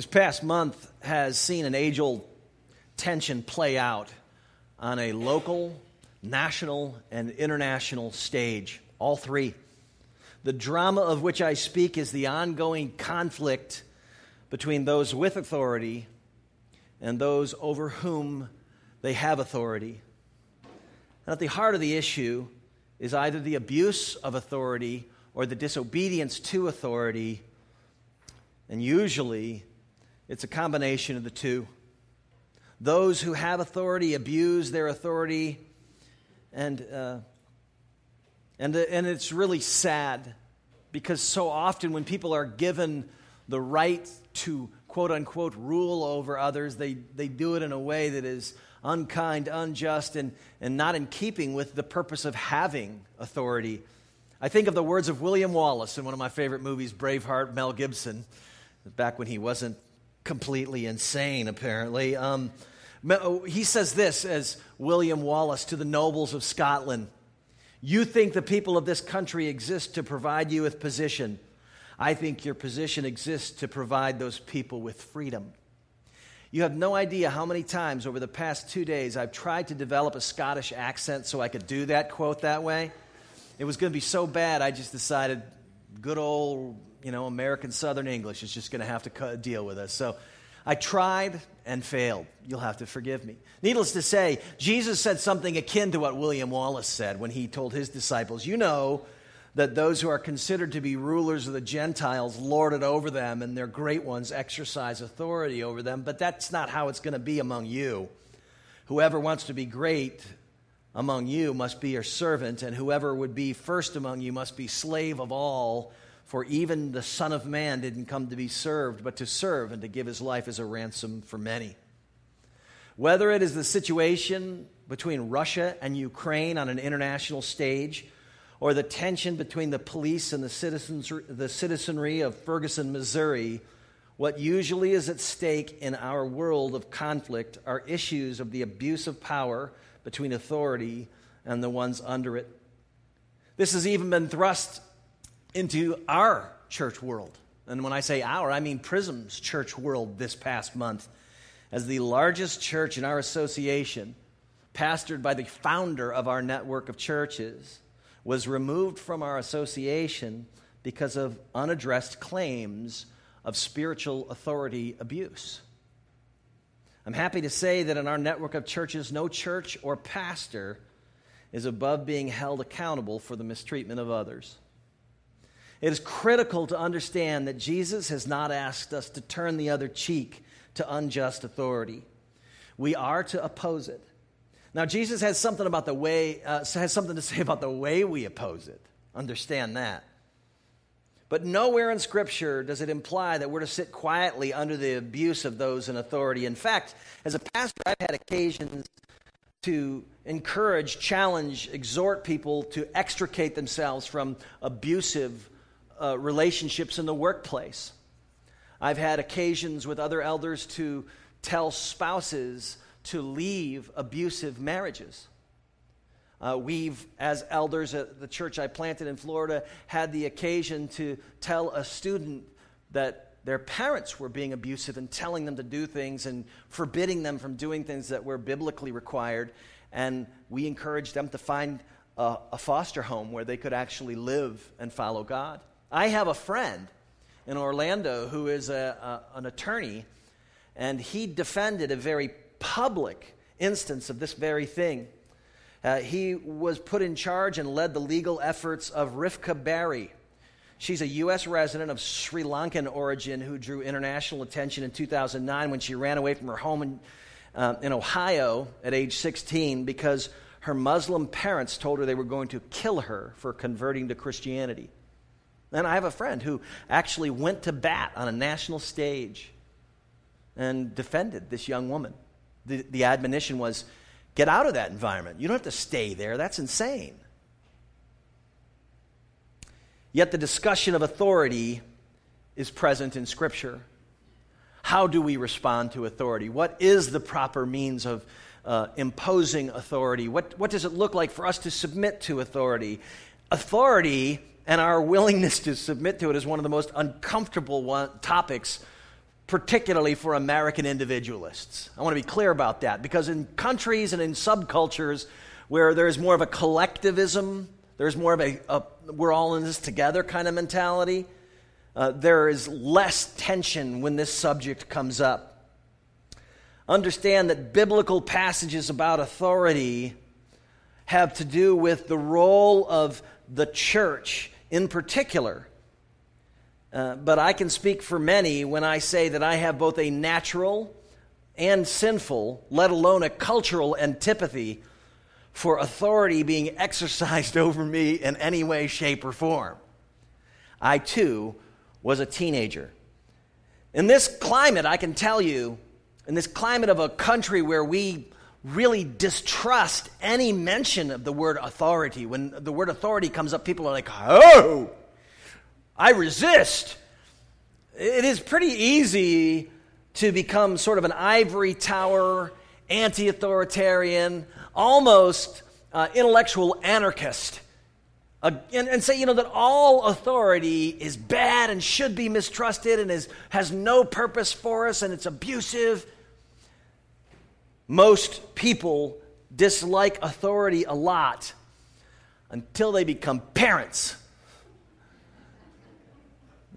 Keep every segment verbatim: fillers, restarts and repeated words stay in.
This past month has seen an age-old tension play out on a local, national, and international stage, all three. The drama of which I speak is the ongoing conflict between those with authority and those over whom they have authority. And at the heart of the issue is either the abuse of authority or the disobedience to authority, and usually it's a combination of the two. Those who have authority abuse their authority, and uh, and and it's really sad because so often when people are given the right to quote unquote rule over others, they they do it in a way that is unkind, unjust, and and not in keeping with the purpose of having authority. I think of the words of William Wallace in one of my favorite movies, Braveheart, Mel Gibson, back when he wasn't completely insane, apparently. Um, he says this as William Wallace to the nobles of Scotland. You think the people of this country exist to provide you with position. I think your position exists to provide those people with freedom. You have no idea how many times over the past two days I've tried to develop a Scottish accent so I could do that quote that way. It was going to be so bad I just decided good old, you know, American Southern English is just going to have to deal with us. So I tried and failed. You'll have to forgive me. Needless to say, Jesus said something akin to what William Wallace said when he told his disciples, you know that those who are considered to be rulers of the Gentiles lord it over them, and their great ones exercise authority over them, but that's not how it's going to be among you. Whoever wants to be great among you must be your servant, and whoever would be first among you must be slave of all. For even the Son of Man didn't come to be served, but to serve and to give his life as a ransom for many. Whether it is the situation between Russia and Ukraine on an international stage, or the tension between the police and the citizens, the citizenry of Ferguson, Missouri, what usually is at stake in our world of conflict are issues of the abuse of power between authority and the ones under it. This has even been thrust into our church world. And when I say our, I mean Prism's church world this past month. As the largest church in our association, pastored by the founder of our network of churches, was removed from our association because of unaddressed claims of spiritual authority abuse. I'm happy to say that in our network of churches, no church or pastor is above being held accountable for the mistreatment of others. It is critical to understand that Jesus has not asked us to turn the other cheek to unjust authority. We are to oppose it. Now, Jesus has something about the way uh, has something to say about the way we oppose it. Understand that. But nowhere in Scripture does it imply that we're to sit quietly under the abuse of those in authority. In fact, as a pastor, I've had occasions to encourage, challenge, exhort people to extricate themselves from abusive Uh, relationships in the workplace. I've had occasions with other elders to tell spouses to leave abusive marriages. Uh, we've, as elders at the church I planted in Florida, had the occasion to tell a student that their parents were being abusive and telling them to do things and forbidding them from doing things that were biblically required, and we encouraged them to find a, a foster home where they could actually live and follow God. I have a friend in Orlando who is a, a, an attorney, and he defended a very public instance of this very thing. Uh, he was put in charge and led the legal efforts of Rifka Barry. She's a U S resident of Sri Lankan origin who drew international attention in two thousand nine when she ran away from her home in, uh, in Ohio at age sixteen because her Muslim parents told her they were going to kill her for converting to Christianity. And I have a friend who actually went to bat on a national stage and defended this young woman. The, the admonition was, get out of that environment. You don't have to stay there. That's insane. Yet the discussion of authority is present in Scripture. How do we respond to authority? What is the proper means of uh, imposing authority? What, what does it look like for us to submit to authority? Authority and our willingness to submit to it is one of the most uncomfortable one, topics particularly for American individualists. I want to be clear about that, because in countries and in subcultures where there's more of a collectivism, there's more of a, a we're all in this together kind of mentality, uh, there is less tension when this subject comes up. Understand that biblical passages about authority have to do with the role of the church in particular. Uh, but I can speak for many when I say that I have both a natural and sinful, let alone a cultural antipathy for authority being exercised over me in any way, shape, or form. I, too, was a teenager. In this climate, I can tell you, in this climate of a country where we really distrust any mention of the word authority, when the word authority comes up, people are like, oh! I resist. It is pretty easy to become sort of an ivory tower, anti-authoritarian, almost uh, intellectual anarchist, uh, and, and say, you know, that all authority is bad and should be mistrusted and is, has no purpose for us and it's abusive. Most people dislike authority a lot until they become parents.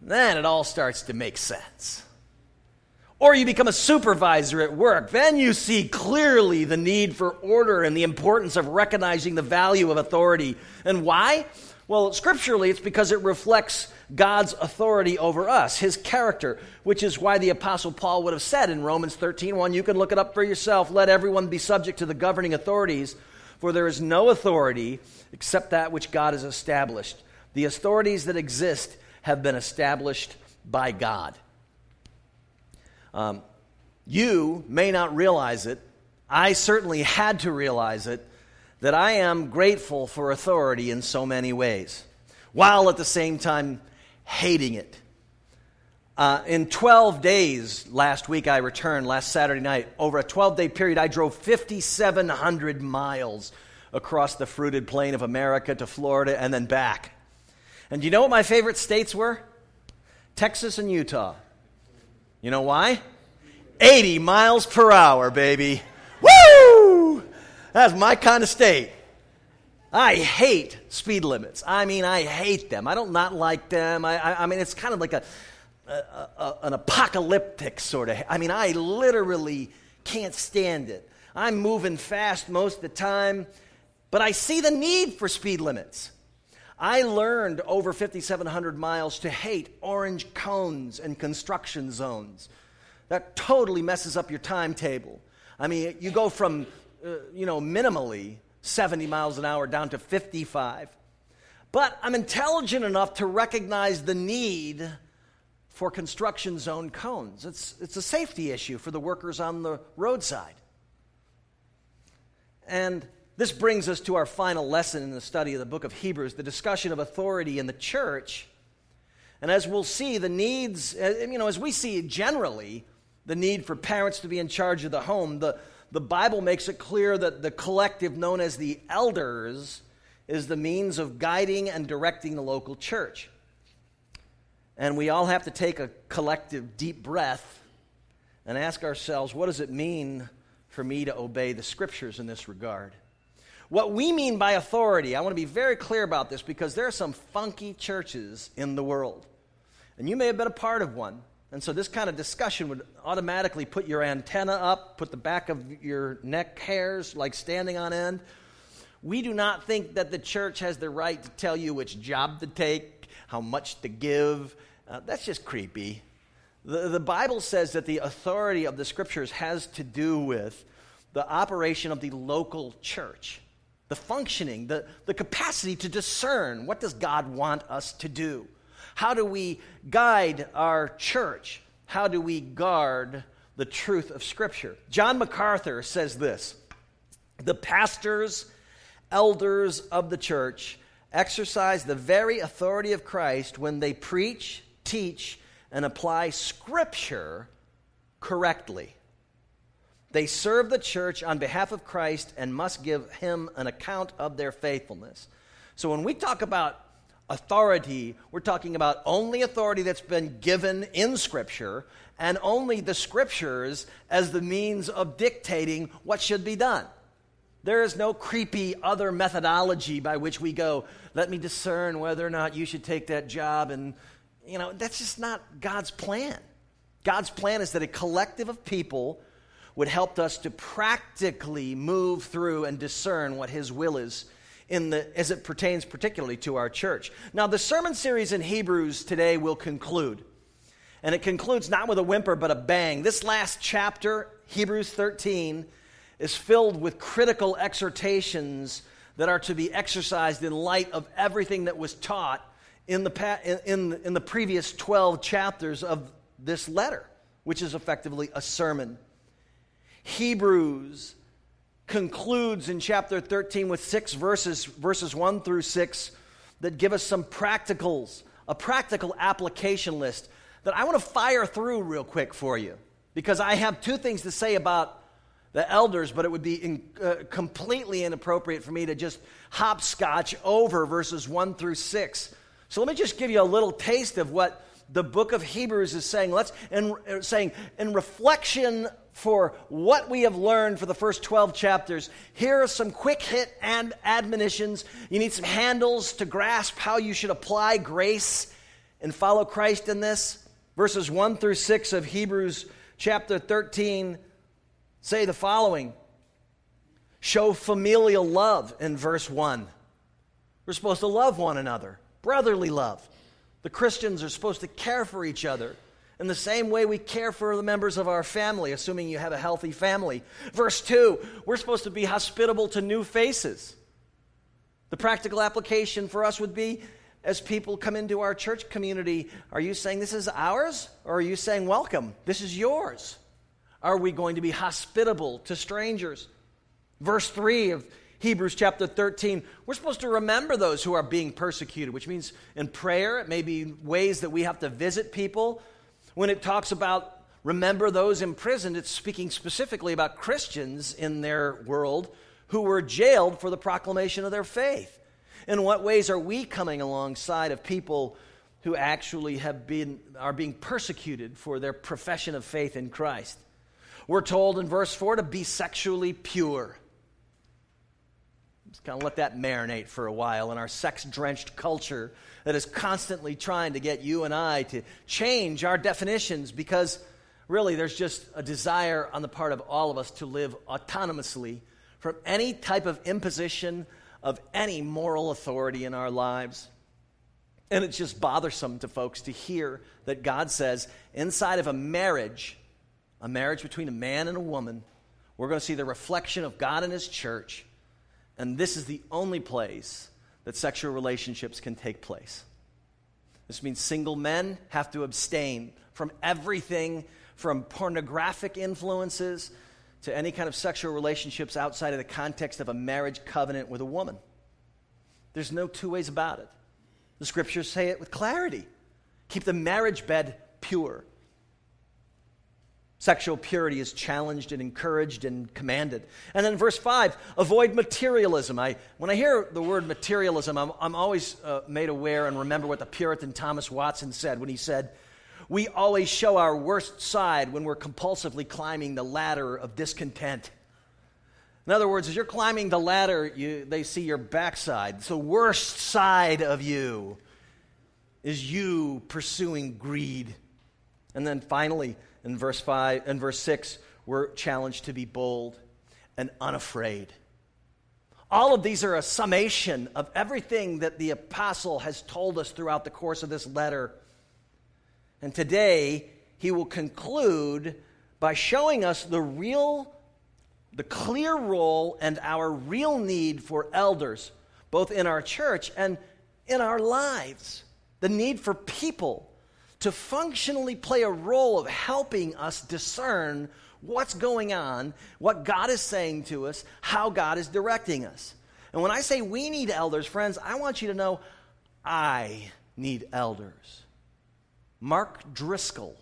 Then it all starts to make sense. Or you become a supervisor at work. Then you see clearly the need for order and the importance of recognizing the value of authority. And why? Well, scripturally, it's because it reflects God's authority over us, his character, which is why the Apostle Paul would have said in Romans thirteen one, you can look it up for yourself, let everyone be subject to the governing authorities, for there is no authority except that which God has established. The authorities that exist have been established by God. Um, you may not realize it. I certainly had to realize it, that I am grateful for authority in so many ways, while at the same time hating it. Uh, in twelve days, last week I returned, last Saturday night, over a twelve-day period, I drove fifty-seven hundred miles across the fruited plain of America to Florida and then back. And do you know what my favorite states were? Texas and Utah. You know why? eighty miles per hour, baby. Woo! That's my kind of state. I hate speed limits. I mean, I hate them. I don't not like them. I, I, I mean, it's kind of like a, a, a an apocalyptic sort of. I mean, I literally can't stand it. I'm moving fast most of the time, but I see the need for speed limits. I learned over fifty-seven hundred miles to hate orange cones and construction zones. That totally messes up your timetable. I mean, you go from, uh, you know, minimally seventy miles an hour down to fifty-five. But I'm intelligent enough to recognize the need for construction zone cones. It's, it's a safety issue for the workers on the roadside. And this brings us to our final lesson in the study of the book of Hebrews, the discussion of authority in the church. And as we'll see, the needs, you know, as we see generally, the need for parents to be in charge of the home, the, the Bible makes it clear that the collective known as the elders is the means of guiding and directing the local church. And we all have to take a collective deep breath and ask ourselves, what does it mean for me to obey the scriptures in this regard? What we mean by authority, I want to be very clear about this because there are some funky churches in the world. And you may have been a part of one. And so this kind of discussion would automatically put your antenna up, put the back of your neck hairs like standing on end. We do not think that the church has the right to tell you which job to take, how much to give. Uh, that's just creepy. The, the Bible says that the authority of the scriptures has to do with the operation of the local church. The functioning, the, the capacity to discern what does God want us to do? How do we guide our church? How do we guard the truth of Scripture? John MacArthur says this, the pastors, elders of the church exercise the very authority of Christ when they preach, teach, and apply Scripture correctly. They serve the church on behalf of Christ and must give him an account of their faithfulness. So when we talk about authority, we're talking about only authority that's been given in Scripture and only the Scriptures as the means of dictating what should be done. There is no creepy other methodology by which we go, let me discern whether or not you should take that job. And, you know, that's just not God's plan. God's plan is that a collective of people would help us to practically move through and discern what His will is in the as it pertains particularly to our church. Now, the sermon series in Hebrews today will conclude. And it concludes not with a whimper, but a bang. This last chapter, Hebrews thirteen, is filled with critical exhortations that are to be exercised in light of everything that was taught in the in, in the previous twelve chapters of this letter, which is effectively a sermon. Hebrews concludes in chapter thirteen with six verses, verses one through six, that give us some practicals, a practical application list that I want to fire through real quick for you, because I have two things to say about the elders, but it would be in, uh, completely inappropriate for me to just hopscotch over verses one through six. So let me just give you a little taste of what the book of Hebrews is saying. Let's and uh, saying in reflection for what we have learned for the first twelve chapters, here are some quick hit and admonitions. You need some handles to grasp how you should apply grace and follow Christ in this. Verses one through six of Hebrews chapter thirteen say the following. Show familial love in verse one. We're supposed to love one another, brotherly love. The Christians are supposed to care for each other in the same way we care for the members of our family, assuming you have a healthy family. Verse two, we're supposed to be hospitable to new faces. The practical application for us would be, as people come into our church community, are you saying this is ours, or are you saying welcome, this is yours? Are we going to be hospitable to strangers? Verse three of Hebrews chapter thirteen, we're supposed to remember those who are being persecuted, which means in prayer, it may be ways that we have to visit people. When it talks about remember those imprisoned, it's speaking specifically about Christians in their world who were jailed for the proclamation of their faith. In what ways are we coming alongside of people who actually have been are being persecuted for their profession of faith in Christ? We're told in verse four to be sexually pure. Just kind of let that marinate for a while in our sex-drenched culture that is constantly trying to get you and I to change our definitions, because really there's just a desire on the part of all of us to live autonomously from any type of imposition of any moral authority in our lives. And it's just bothersome to folks to hear that God says inside of a marriage, a marriage between a man and a woman, we're going to see the reflection of God and His church. And this is the only place that sexual relationships can take place. This means single men have to abstain from everything from pornographic influences to any kind of sexual relationships outside of the context of a marriage covenant with a woman. There's no two ways about it. The Scriptures say it with clarity. Keep the marriage bed pure. Sexual purity is challenged and encouraged and commanded. And then verse five, avoid materialism. I, when I hear the word materialism, I'm, I'm always uh, made aware and remember what the Puritan Thomas Watson said when he said, we always show our worst side when we're compulsively climbing the ladder of discontent. In other words, as you're climbing the ladder, you, they see your backside. It's the worst side of you is you pursuing greed. And then finally, in verse five and verse six, we're challenged to be bold and unafraid. All of these are a summation of everything that the apostle has told us throughout the course of this letter. And today, he will conclude by showing us the real, the clear role and our real need for elders, both in our church and in our lives. The need for people to functionally play a role of helping us discern what's going on, what God is saying to us, how God is directing us. And when I say we need elders, friends, I want you to know I need elders. Mark Driscoll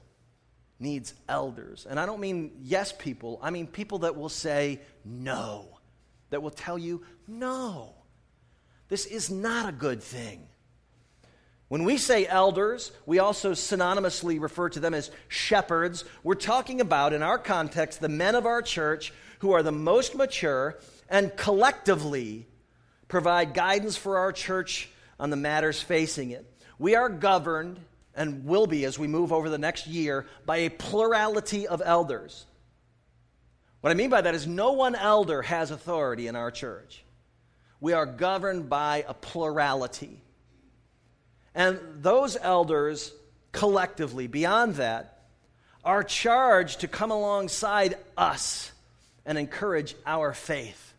needs elders. And I don't mean yes people. I mean people that will say no, that will tell you no. This is not a good thing. When we say elders, we also synonymously refer to them as shepherds. We're talking about, in our context, the men of our church who are the most mature and collectively provide guidance for our church on the matters facing it. We are governed, and will be as we move over the next year, by a plurality of elders. What I mean by that is no one elder has authority in our church. We are governed by a plurality. And those elders collectively, beyond that, are charged to come alongside us and encourage our faith.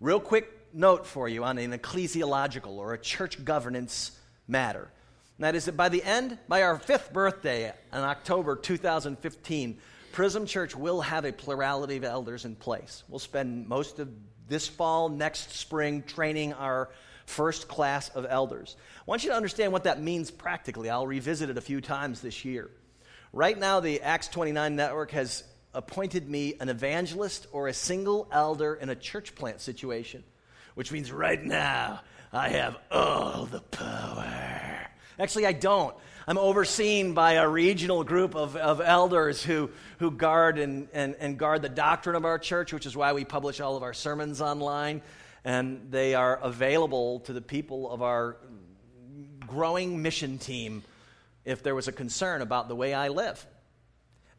Real quick note for you on an ecclesiological or a church governance matter. And that is that by the end, by our fifth birthday in October twenty fifteen, Prism Church will have a plurality of elders in place. We'll spend most of this fall, next spring, training our first class of elders. I want you to understand what that means practically. I'll revisit it a few times this year. Right now, the Acts twenty-nine network has appointed me an evangelist or a single elder in a church plant situation, which means right now I have all the power. Actually, I don't. I'm overseen by a regional group of, of elders who, who guard and, and, and guard the doctrine of our church, which is why we publish all of our sermons online. And they are available to the people of our growing mission team if there was a concern about the way I live.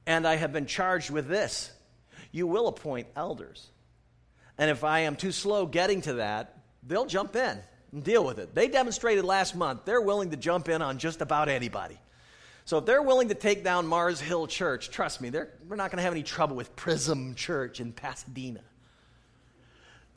And I have been charged with this. You will appoint elders. And if I am too slow getting to that, they'll jump in and deal with it. They demonstrated last month they're willing to jump in on just about anybody. So if they're willing to take down Mars Hill Church, trust me, they're, we're not going to have any trouble with Prism Church in Pasadena.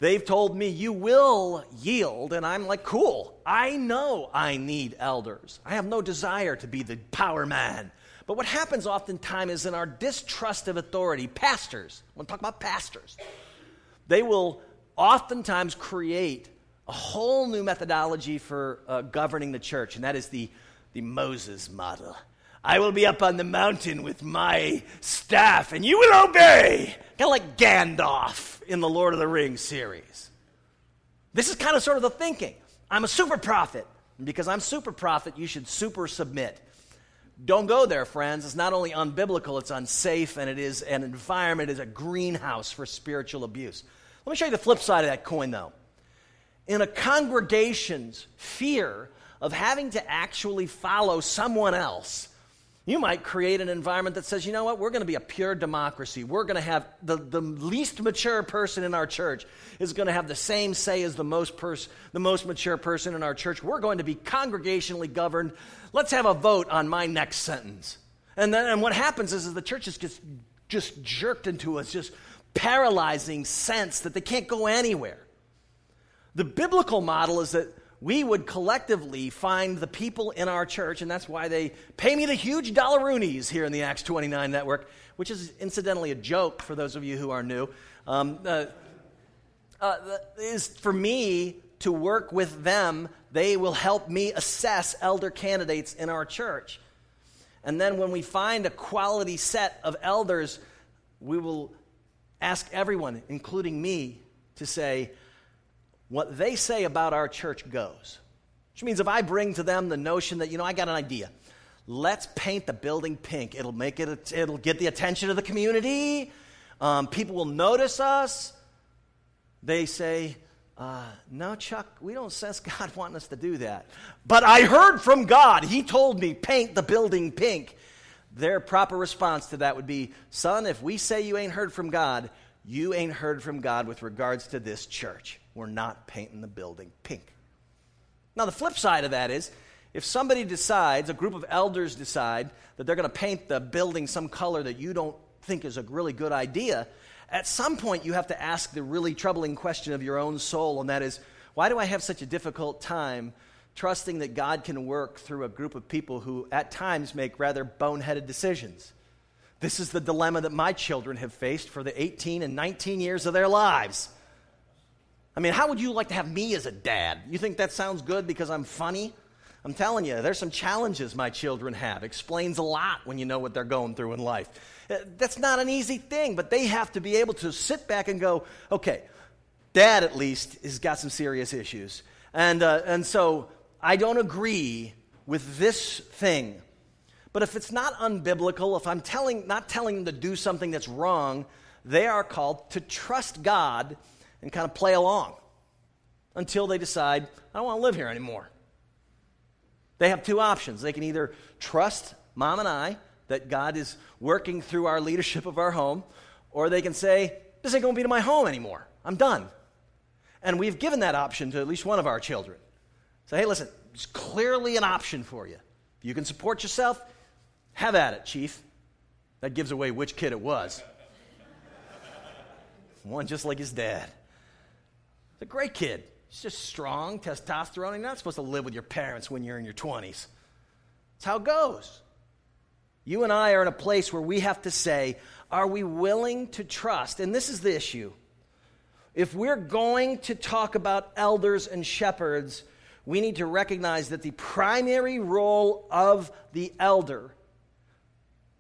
They've told me, you will yield, and I'm like, cool. I know I need elders. I have no desire to be the power man. But what happens oftentimes is in our distrust of authority, pastors, I want to talk about pastors, they will oftentimes create a whole new methodology for uh, governing the church, and that is the, the Moses model. I will be up on the mountain with my staff, and you will obey. Kind of like Gandalf in the Lord of the Rings series. This is kind of sort of the thinking. I'm a super prophet, and because I'm super prophet, you should super submit. Don't go there, friends. It's not only unbiblical, it's unsafe, and it is an environment, it is a greenhouse for spiritual abuse. Let me show you the flip side of that coin, though. In a congregation's fear of having to actually follow someone else, you might create an environment that says, you know what, we're going to be a pure democracy. We're going to have the, the least mature person in our church is going to have the same say as the most pers- the most mature person in our church. We're going to be congregationally governed. Let's have a vote on my next sentence. And then and what happens is, is the church is just, just jerked into a just paralyzing sense that they can't go anywhere. The biblical model is that we would collectively find the people in our church, and that's why they pay me the huge dollaroonies here in the Acts twenty-nine network, which is incidentally a joke for those of you who are new, um, uh, uh, is for me to work with them. They will help me assess elder candidates in our church. And then when we find a quality set of elders, we will ask everyone, including me, to say, what they say about our church goes. Which means if I bring to them the notion that, you know, I got an idea. Let's paint the building pink. It'll make it, it'll get the attention of the community. Um, people will notice us. They say, uh, no, Chuck, we don't sense God wanting us to do that. But I heard from God. He told me, paint the building pink. Their proper response to that would be, son, if we say you ain't heard from God, you ain't heard from God with regards to this church. We're not painting the building pink. Now, the flip side of that is, if somebody decides, a group of elders decide, that they're going to paint the building some color that you don't think is a really good idea, at some point you have to ask the really troubling question of your own soul, and that is, why do I have such a difficult time trusting that God can work through a group of people who at times make rather boneheaded decisions? This is the dilemma that my children have faced for the eighteen and nineteen years of their lives. I mean, how would you like to have me as a dad? You think that sounds good because I'm funny? I'm telling you, there's some challenges my children have. Explains a lot when you know what they're going through in life. That's not an easy thing, but they have to be able to sit back and go, okay, dad at least has got some serious issues. And uh, and so I don't agree with this thing. But if it's not unbiblical, if I'm telling, not telling them to do something that's wrong, they are called to trust God and kind of play along until they decide, I don't want to live here anymore. They have two options. They can either trust Mom and I that God is working through our leadership of our home, or they can say, this ain't going to be to my home anymore. I'm done. And we've given that option to at least one of our children. Say, hey, listen, it's clearly an option for you. If you can support yourself, have at it, Chief. That gives away which kid it was. One just like his dad. He's a great kid. He's just strong, testosterone. You're not supposed to live with your parents when you're in your twenties. That's how it goes. You and I are in a place where we have to say, are we willing to trust? And this is the issue. If we're going to talk about elders and shepherds, we need to recognize that the primary role of the elder,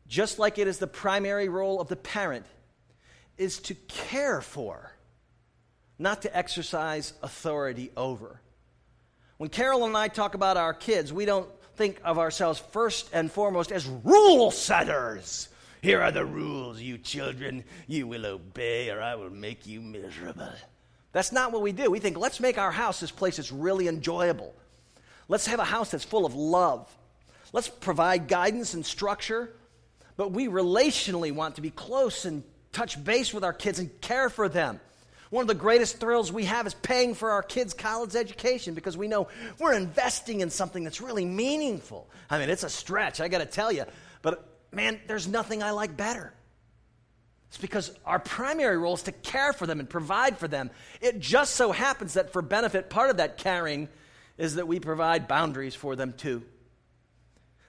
just like it is the primary role of the parent, is to care for, not to exercise authority over. When Carol and I talk about our kids, we don't think of ourselves first and foremost as rule setters. Here are the rules, you children. You will obey or I will make you miserable. That's not what we do. We think, let's make our house this place that's really enjoyable. Let's have a house that's full of love. Let's provide guidance and structure. But we relationally want to be close and touch base with our kids and care for them. One of the greatest thrills we have is paying for our kids' college education because we know we're investing in something that's really meaningful. I mean, it's a stretch, I got to tell you. But, man, there's nothing I like better. It's because our primary role is to care for them and provide for them. It just so happens that for benefit, part of that caring is that we provide boundaries for them too.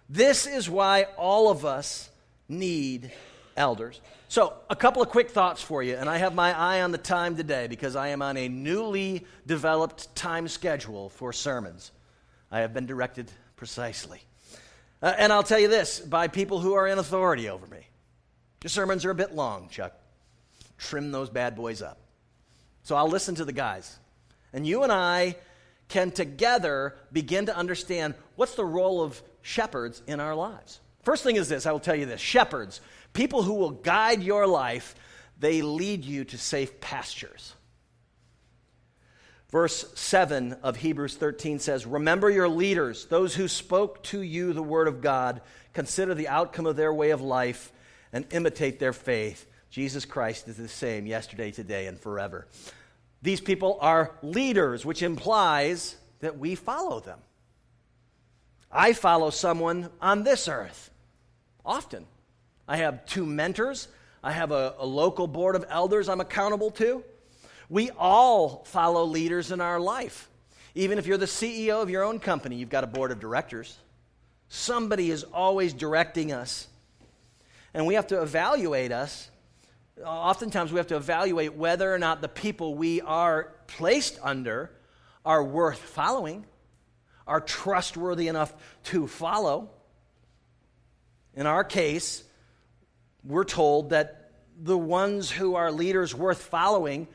This is why all of us need elders. So, a couple of quick thoughts for you, and I have my eye on the time today because I am on a newly developed time schedule for sermons. I have been directed precisely. Uh, and I'll tell you this, by people who are in authority over me. Your sermons are a bit long, Chuck. Trim those bad boys up. So I'll listen to the guys. And you and I can together begin to understand what's the role of shepherds in our lives. First thing is this, I will tell you this. Shepherds, people who will guide your life, they lead you to safe pastures. Verse seven of Hebrews thirteen says, remember your leaders, those who spoke to you the word of God. Consider the outcome of their way of life and imitate their faith. Jesus Christ is the same yesterday, today, and forever. These people are leaders, which implies that we follow them. I follow someone on this earth often. I have two mentors. I have a, a local board of elders I'm accountable to. We all follow leaders in our life. Even if you're the C E O of your own company, you've got a board of directors. Somebody is always directing us. And we have to evaluate us. Oftentimes we have to evaluate whether or not the people we are placed under are worth following, are trustworthy enough to follow. In our case, we're told that the ones who are leaders worth following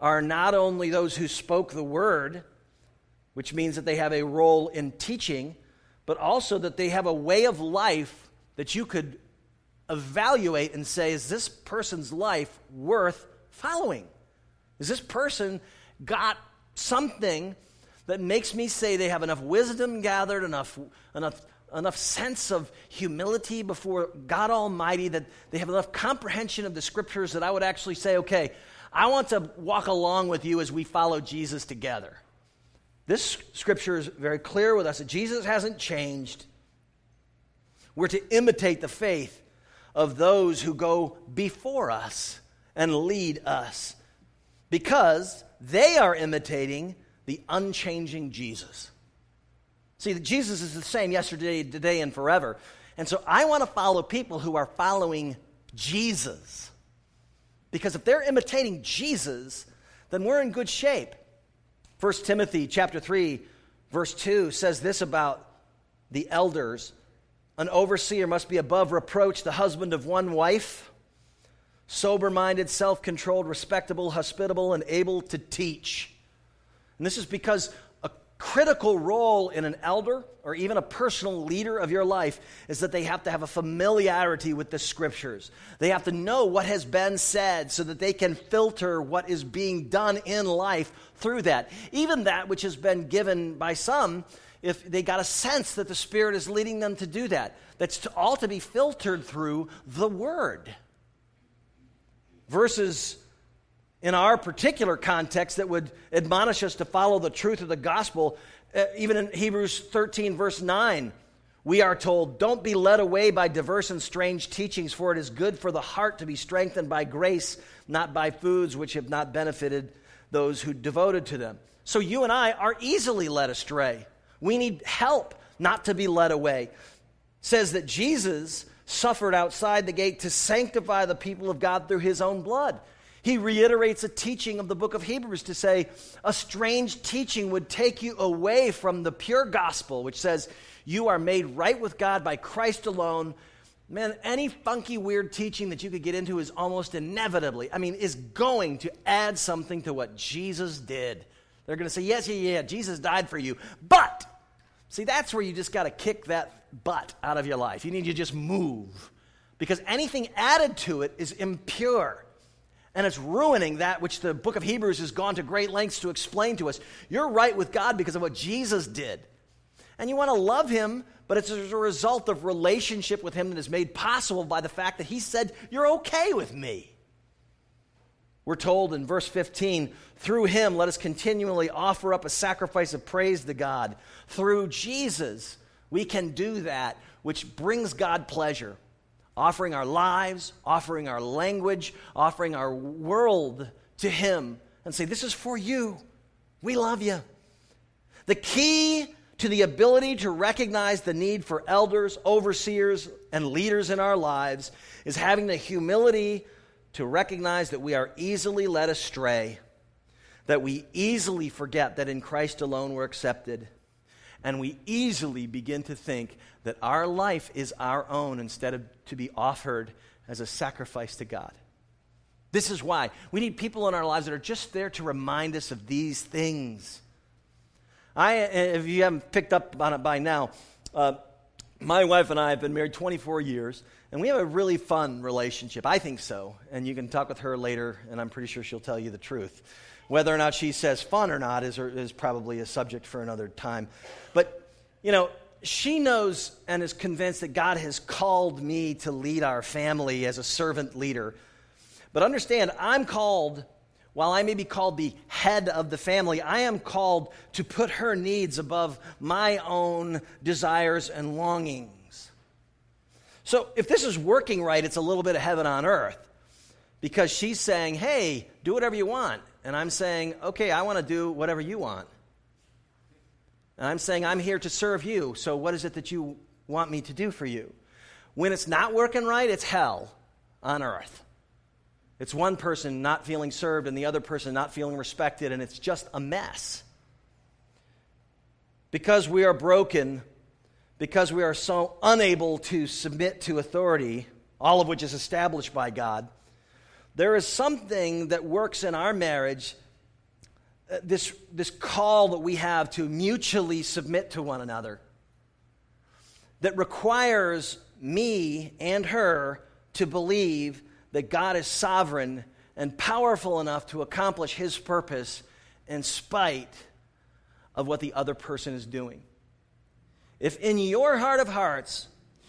are not only those who spoke the word, which means that they have a role in teaching, but also that they have a way of life that you could evaluate and say, is this person's life worth following? Is this person got something that makes me say they have enough wisdom gathered, enough enough, enough sense of humility before God Almighty, that they have enough comprehension of the scriptures that I would actually say, okay, I want to walk along with you as we follow Jesus together. This scripture is very clear with us that Jesus hasn't changed. We're to imitate the faith of those who go before us and lead us, because they are imitating the unchanging Jesus. See, that Jesus is the same yesterday, today, and forever. And so I want to follow people who are following Jesus, because if they're imitating Jesus, then we're in good shape. First Timothy chapter three, verse two says this about the elders. An overseer must be above reproach, the husband of one wife, sober-minded, self-controlled, respectable, hospitable, and able to teach. And this is because a critical role in an elder or even a personal leader of your life is that they have to have a familiarity with the scriptures. They have to know what has been said so that they can filter what is being done in life through that. Even that which has been given by some, if they got a sense that the Spirit is leading them to do that. That's to, all to be filtered through the Word. Verses in our particular context that would admonish us to follow the truth of the gospel, uh, even in Hebrews thirteen, verse nine, we are told, don't be led away by diverse and strange teachings, for it is good for the heart to be strengthened by grace, not by foods which have not benefited those who devoted to them. So you and I are easily led astray. We need help not to be led away. It says that Jesus suffered outside the gate to sanctify the people of God through his own blood. He reiterates a teaching of the book of Hebrews to say a strange teaching would take you away from the pure gospel, which says you are made right with God by Christ alone. Man, any funky, weird teaching that you could get into is almost inevitably, I mean, is going to add something to what Jesus did. They're going to say, yes, yeah, yeah, Jesus died for you, but, see, that's where you just got to kick that butt out of your life. You need to just move, because anything added to it is impure. And it's ruining that which the book of Hebrews has gone to great lengths to explain to us. You're right with God because of what Jesus did. And you want to love him, but it's as a result of relationship with him that is made possible by the fact that he said, you're okay with me. We're told in verse fifteen, through him let us continually offer up a sacrifice of praise to God. Through Jesus we can do that which brings God pleasure. Offering our lives, offering our language, offering our world to him and say, this is for you. We love you. The key to the ability to recognize the need for elders, overseers, and leaders in our lives is having the humility to recognize that we are easily led astray, that we easily forget that in Christ alone we're accepted. And we easily begin to think that our life is our own instead of to be offered as a sacrifice to God. This is why we need people in our lives that are just there to remind us of these things. I, if you haven't picked up on it by now, uh, my wife and I have been married twenty-four years, and we have a really fun relationship. I think so, and you can talk with her later, and I'm pretty sure she'll tell you the truth. Whether or not she says fun or not is, is probably a subject for another time. But, you know, she knows and is convinced that God has called me to lead our family as a servant leader. But understand, I'm called, while I may be called the head of the family, I am called to put her needs above my own desires and longings. So if this is working right, it's a little bit of heaven on earth. Because she's saying, hey, do whatever you want. And I'm saying, okay, I want to do whatever you want. And I'm saying, I'm here to serve you, so what is it that you want me to do for you? When it's not working right, it's hell on earth. It's one person not feeling served and the other person not feeling respected, and it's just a mess. Because we are broken, because we are so unable to submit to authority, all of which is established by God, there is something that works in our marriage, uh, this, this call that we have to mutually submit to one another, that requires me and her to believe that God is sovereign and powerful enough to accomplish his purpose in spite of what the other person is doing. If in your heart of hearts,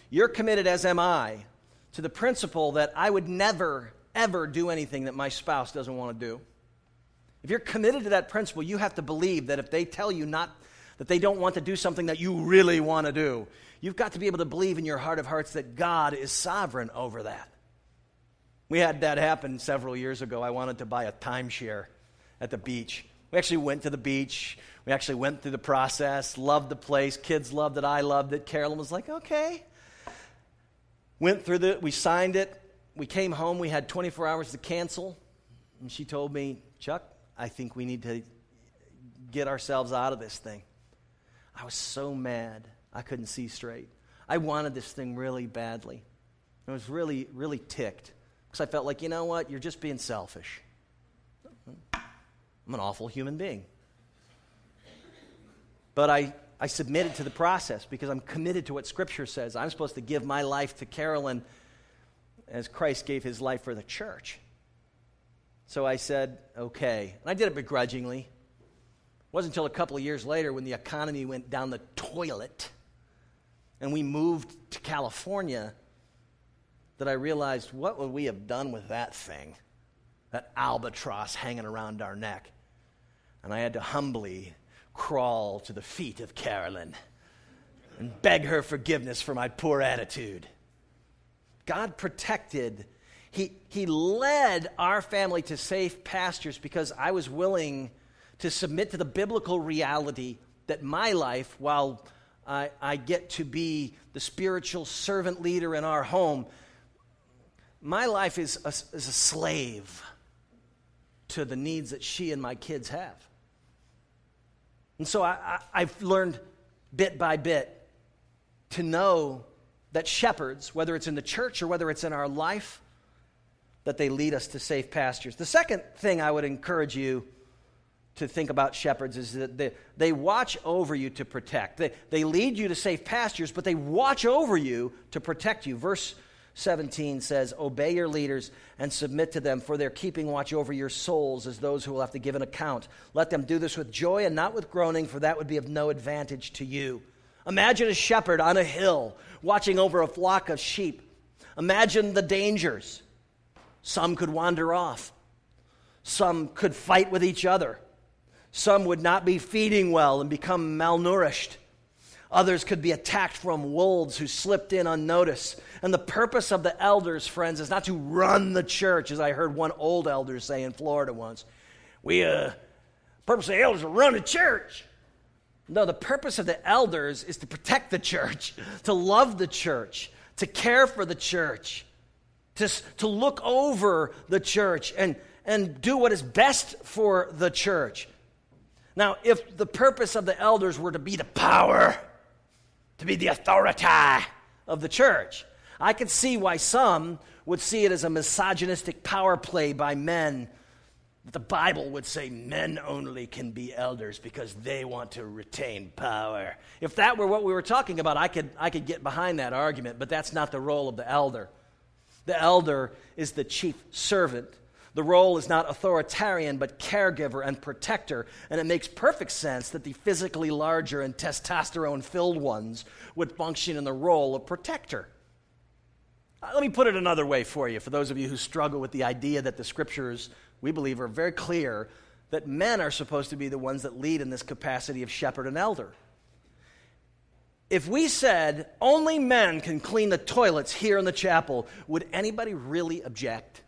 you're committed, as am I, to the principle that I would never ever do anything that my spouse doesn't want to do. If you're committed to that principle, you have to believe that if they tell you not, that they don't want to do something that you really want to do, you've got to be able to believe in your heart of hearts that God is sovereign over that. We had that happen several years ago. I wanted to buy a timeshare at the beach. We actually went to the beach. We actually went through the process, loved the place. Kids loved it. I loved it. Carolyn was like, okay. Went through the, we signed it. We came home, we had twenty-four hours to cancel, and she told me, Chuck, I think we need to get ourselves out of this thing. I was so mad, I couldn't see straight. I wanted this thing really badly. I was really, really ticked, because I felt like, you know what, you're just being selfish. I'm an awful human being. But I, I submitted to the process because I'm committed to what Scripture says. I'm supposed to give my life to Carolyn as Christ gave his life for the church. So I said, okay. And I did it begrudgingly. It wasn't until a couple of years later when the economy went down the toilet and we moved to California that I realized, what would we have done with that thing, that albatross hanging around our neck? And I had to humbly crawl to the feet of Carolyn and beg her forgiveness for my poor attitude. God protected. He, he led our family to safe pastures because I was willing to submit to the biblical reality that my life, while I, I get to be the spiritual servant leader in our home, my life is a, is a slave to the needs that she and my kids have. And so I, I, I've learned bit by bit to know that shepherds, whether it's in the church or whether it's in our life, that they lead us to safe pastures. The second thing I would encourage you to think about shepherds is that they, they watch over you to protect. They, they lead you to safe pastures, but they watch over you to protect you. Verse seventeen says, "Obey your leaders and submit to them, for they're keeping watch over your souls as those who will have to give an account. Let them do this with joy and not with groaning, for that would be of no advantage to you." Imagine a shepherd on a hill watching over a flock of sheep. Imagine the dangers. Some could wander off. Some could fight with each other. Some would not be feeding well and become malnourished. Others could be attacked from wolves who slipped in unnoticed. And the purpose of the elders, friends, is not to run the church, as I heard one old elder say in Florida once. We, uh, purpose of the elders is to run the church. No, the purpose of the elders is to protect the church, to love the church, to care for the church, to, to look over the church and, and do what is best for the church. Now, if the purpose of the elders were to be the power, to be the authority of the church, I could see why some would see it as a misogynistic power play by men. The Bible would say men only can be elders because they want to retain power. If that were what we were talking about, I could, I could get behind that argument, but that's not the role of the elder. The elder is the chief servant. The role is not authoritarian, but caregiver and protector, and it makes perfect sense that the physically larger and testosterone-filled ones would function in the role of protector. Let me put it another way for you, for those of you who struggle with the idea that the Scriptures, we believe, are very clear that men are supposed to be the ones that lead in this capacity of shepherd and elder. If we said only men can clean the toilets here in the chapel, would anybody really object?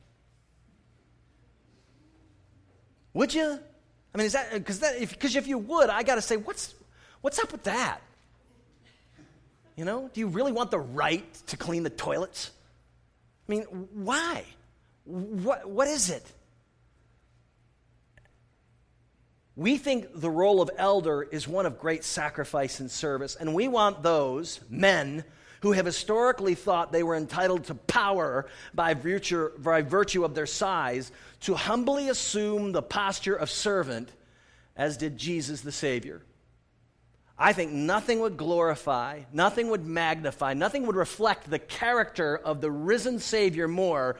Would you? I mean, is that because that if because if you would, I got to say, what's what's up with that? You know, do you really want the right to clean the toilets? I mean, why? What what is it? We think the role of elder is one of great sacrifice and service, and we want those men who have historically thought they were entitled to power by virtue, by virtue of their size to humbly assume the posture of servant, as did Jesus the Savior. I think nothing would glorify, nothing would magnify, nothing would reflect the character of the risen Savior more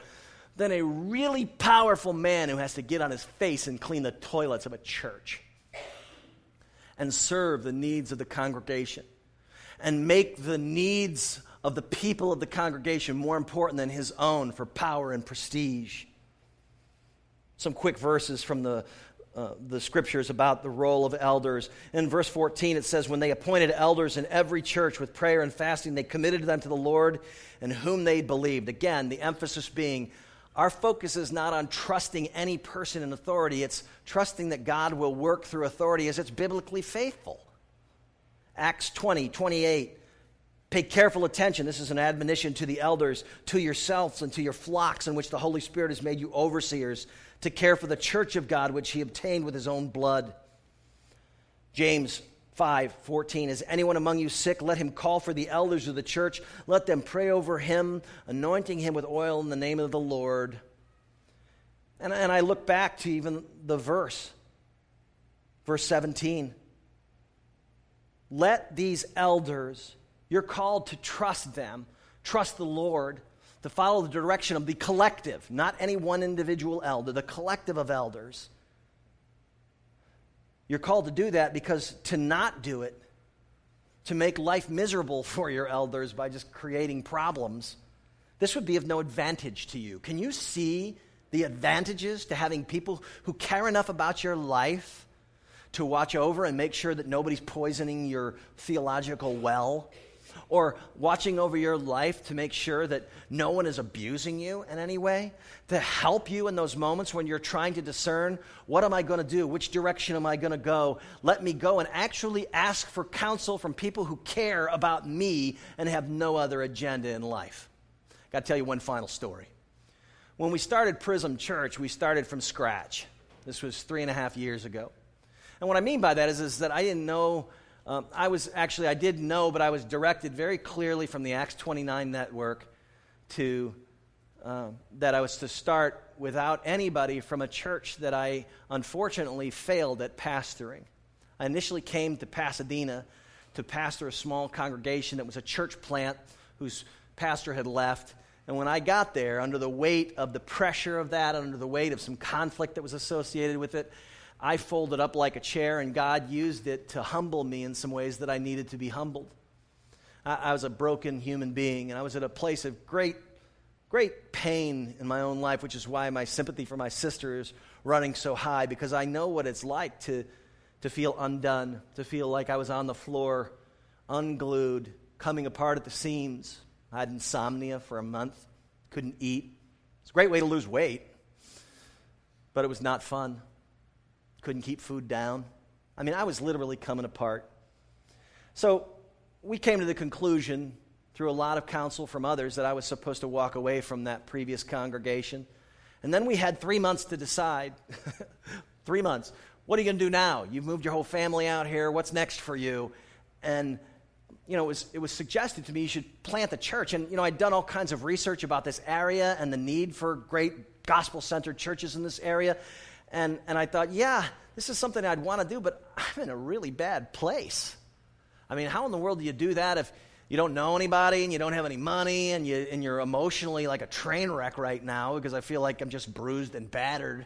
than a really powerful man who has to get on his face and clean the toilets of a church and serve the needs of the congregation and make the needs of the people of the congregation more important than his own for power and prestige. Some quick verses from the Uh, the scriptures about the role of elders. In verse fourteen, it says, "When they appointed elders in every church with prayer and fasting, they committed them to the Lord in whom they believed." Again, the emphasis being, our focus is not on trusting any person in authority. It's trusting that God will work through authority as it's biblically faithful. Acts twenty, twenty-eight, "Pay careful attention." This is an admonition to the elders, "to yourselves and to your flocks in which the Holy Spirit has made you overseers, to care for the church of God, which he obtained with his own blood." James five fourteen, "Is anyone among you sick? Let him call for the elders of the church. Let them pray over him, anointing him with oil in the name of the Lord." And, and I look back to even the verse, verse seventeen. Let these elders, you're called to trust them, trust the Lord, to follow the direction of the collective, not any one individual elder, the collective of elders. You're called to do that because to not do it, to make life miserable for your elders by just creating problems, this would be of no advantage to you. Can you see the advantages to having people who care enough about your life to watch over and make sure that nobody's poisoning your theological well, or watching over your life to make sure that no one is abusing you in any way, to help you in those moments when you're trying to discern, what am I going to do? Which direction am I going to go? Let me go and actually ask for counsel from people who care about me and have no other agenda in life. I got to tell you one final story. When we started Prism Church, we started from scratch. This was three and a half years ago. And what I mean by that is, is that I didn't know Um, I was actually, I did know, but I was directed very clearly from the Acts twenty-nine network to uh, that I was to start without anybody from a church that I unfortunately failed at pastoring. I initially came to Pasadena to pastor a small congregation that was a church plant whose pastor had left. And when I got there, under the weight of the pressure of that, under the weight of some conflict that was associated with it, I folded up like a chair, and God used it to humble me in some ways that I needed to be humbled. I, I was a broken human being, and I was at a place of great, great pain in my own life, which is why my sympathy for my sister is running so high, because I know what it's like to, to feel undone, to feel like I was on the floor, unglued, coming apart at the seams. I had insomnia for a month, couldn't eat. It's a great way to lose weight, but it was not fun. Couldn't keep food down. I mean, I was literally coming apart. So we came to the conclusion through a lot of counsel from others that I was supposed to walk away from that previous congregation. And then we had three months to decide. Three months. What are you going to do now? You've moved your whole family out here. What's next for you? And, you know, it was, it was suggested to me you should plant a church. And, you know, I'd done all kinds of research about this area and the need for great gospel-centered churches in this area. And and I thought, yeah, this is something I'd want to do, but I'm in a really bad place. I mean, how in the world do you do that if you don't know anybody and you don't have any money and, you, and you're emotionally like a train wreck right now, because I feel like I'm just bruised and battered.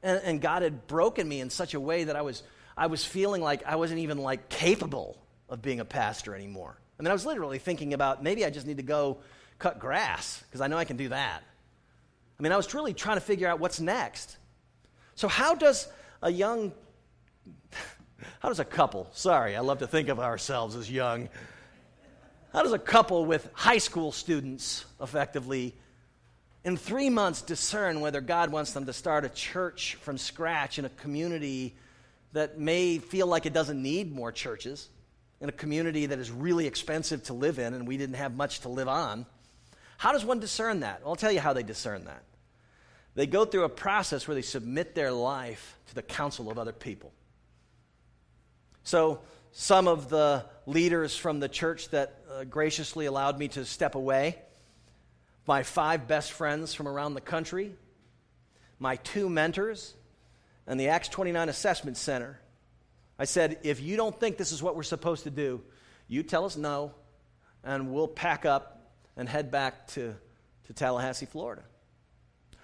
And, and God had broken me in such a way that I was I was feeling like I wasn't even like capable of being a pastor anymore. I mean, I was literally thinking about maybe I just need to go cut grass because I know I can do that. I mean, I was truly trying to figure out what's next. So how does a young, how does a couple, sorry, I love to think of ourselves as young, how does a couple with high school students effectively in three months discern whether God wants them to start a church from scratch in a community that may feel like it doesn't need more churches, in a community that is really expensive to live in and we didn't have much to live on? How does one discern that? I'll tell you how they discern that. They go through a process where they submit their life to the counsel of other people. So some of the leaders from the church that uh, graciously allowed me to step away, my five best friends from around the country, my two mentors, and the Acts twenty-nine Assessment Center. I said, if you don't think this is what we're supposed to do, you tell us no, and we'll pack up and head back to, to Tallahassee, Florida.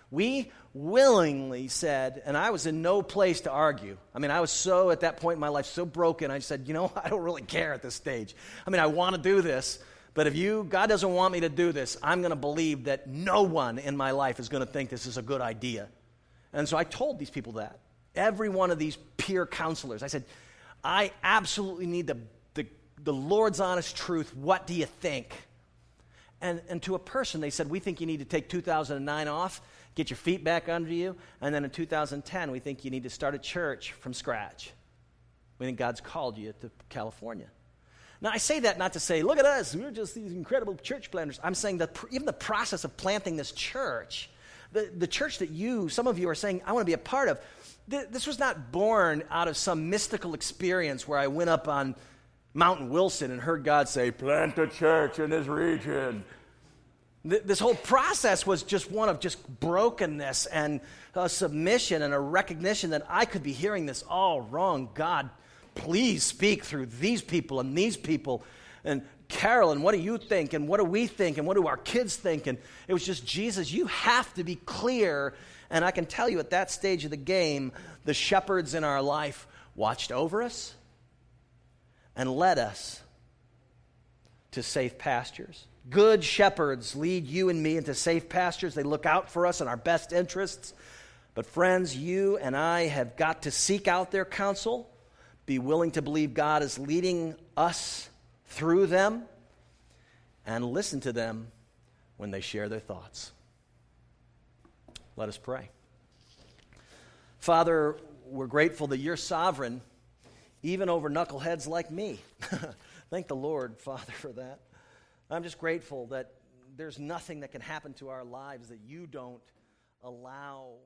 We willingly said, and I was in no place to argue. I mean, I was so, at that point in my life, so broken, I said, you know, I don't really care at this stage. I mean, I want to do this, but if you, God doesn't want me to do this, I'm going to believe that no one in my life is going to think this is a good idea. And so I told these people that. Every one of these peer counselors, I said, I absolutely need the, the, the Lord's honest truth. What do you think? And, and to a person, they said, we think you need to take two thousand nine off, get your feet back under you, and then in two thousand ten, we think you need to start a church from scratch. We think God's called you to California. Now, I say that not to say, look at us, we're just these incredible church planters. I'm saying that even the process of planting this church, the, the church that you, some of you are saying, I want to be a part of, th- this was not born out of some mystical experience where I went up on Mount Wilson and heard God say, plant a church in this region. This whole process was just one of just brokenness and uh, submission and a recognition that I could be hearing this all wrong. God, please speak through these people and these people. And Carolyn, what do you think? And what do we think? And what do our kids think? And it was just, Jesus, you have to be clear. And I can tell you at that stage of the game, the shepherds in our life watched over us and led us to safe pastures. Good shepherds lead you and me into safe pastures. They look out for us in our best interests. But friends, you and I have got to seek out their counsel, be willing to believe God is leading us through them, and listen to them when they share their thoughts. Let us pray. Father, we're grateful that you're sovereign, even over knuckleheads like me. Thank the Lord, Father, for that. I'm just grateful that there's nothing that can happen to our lives that you don't allow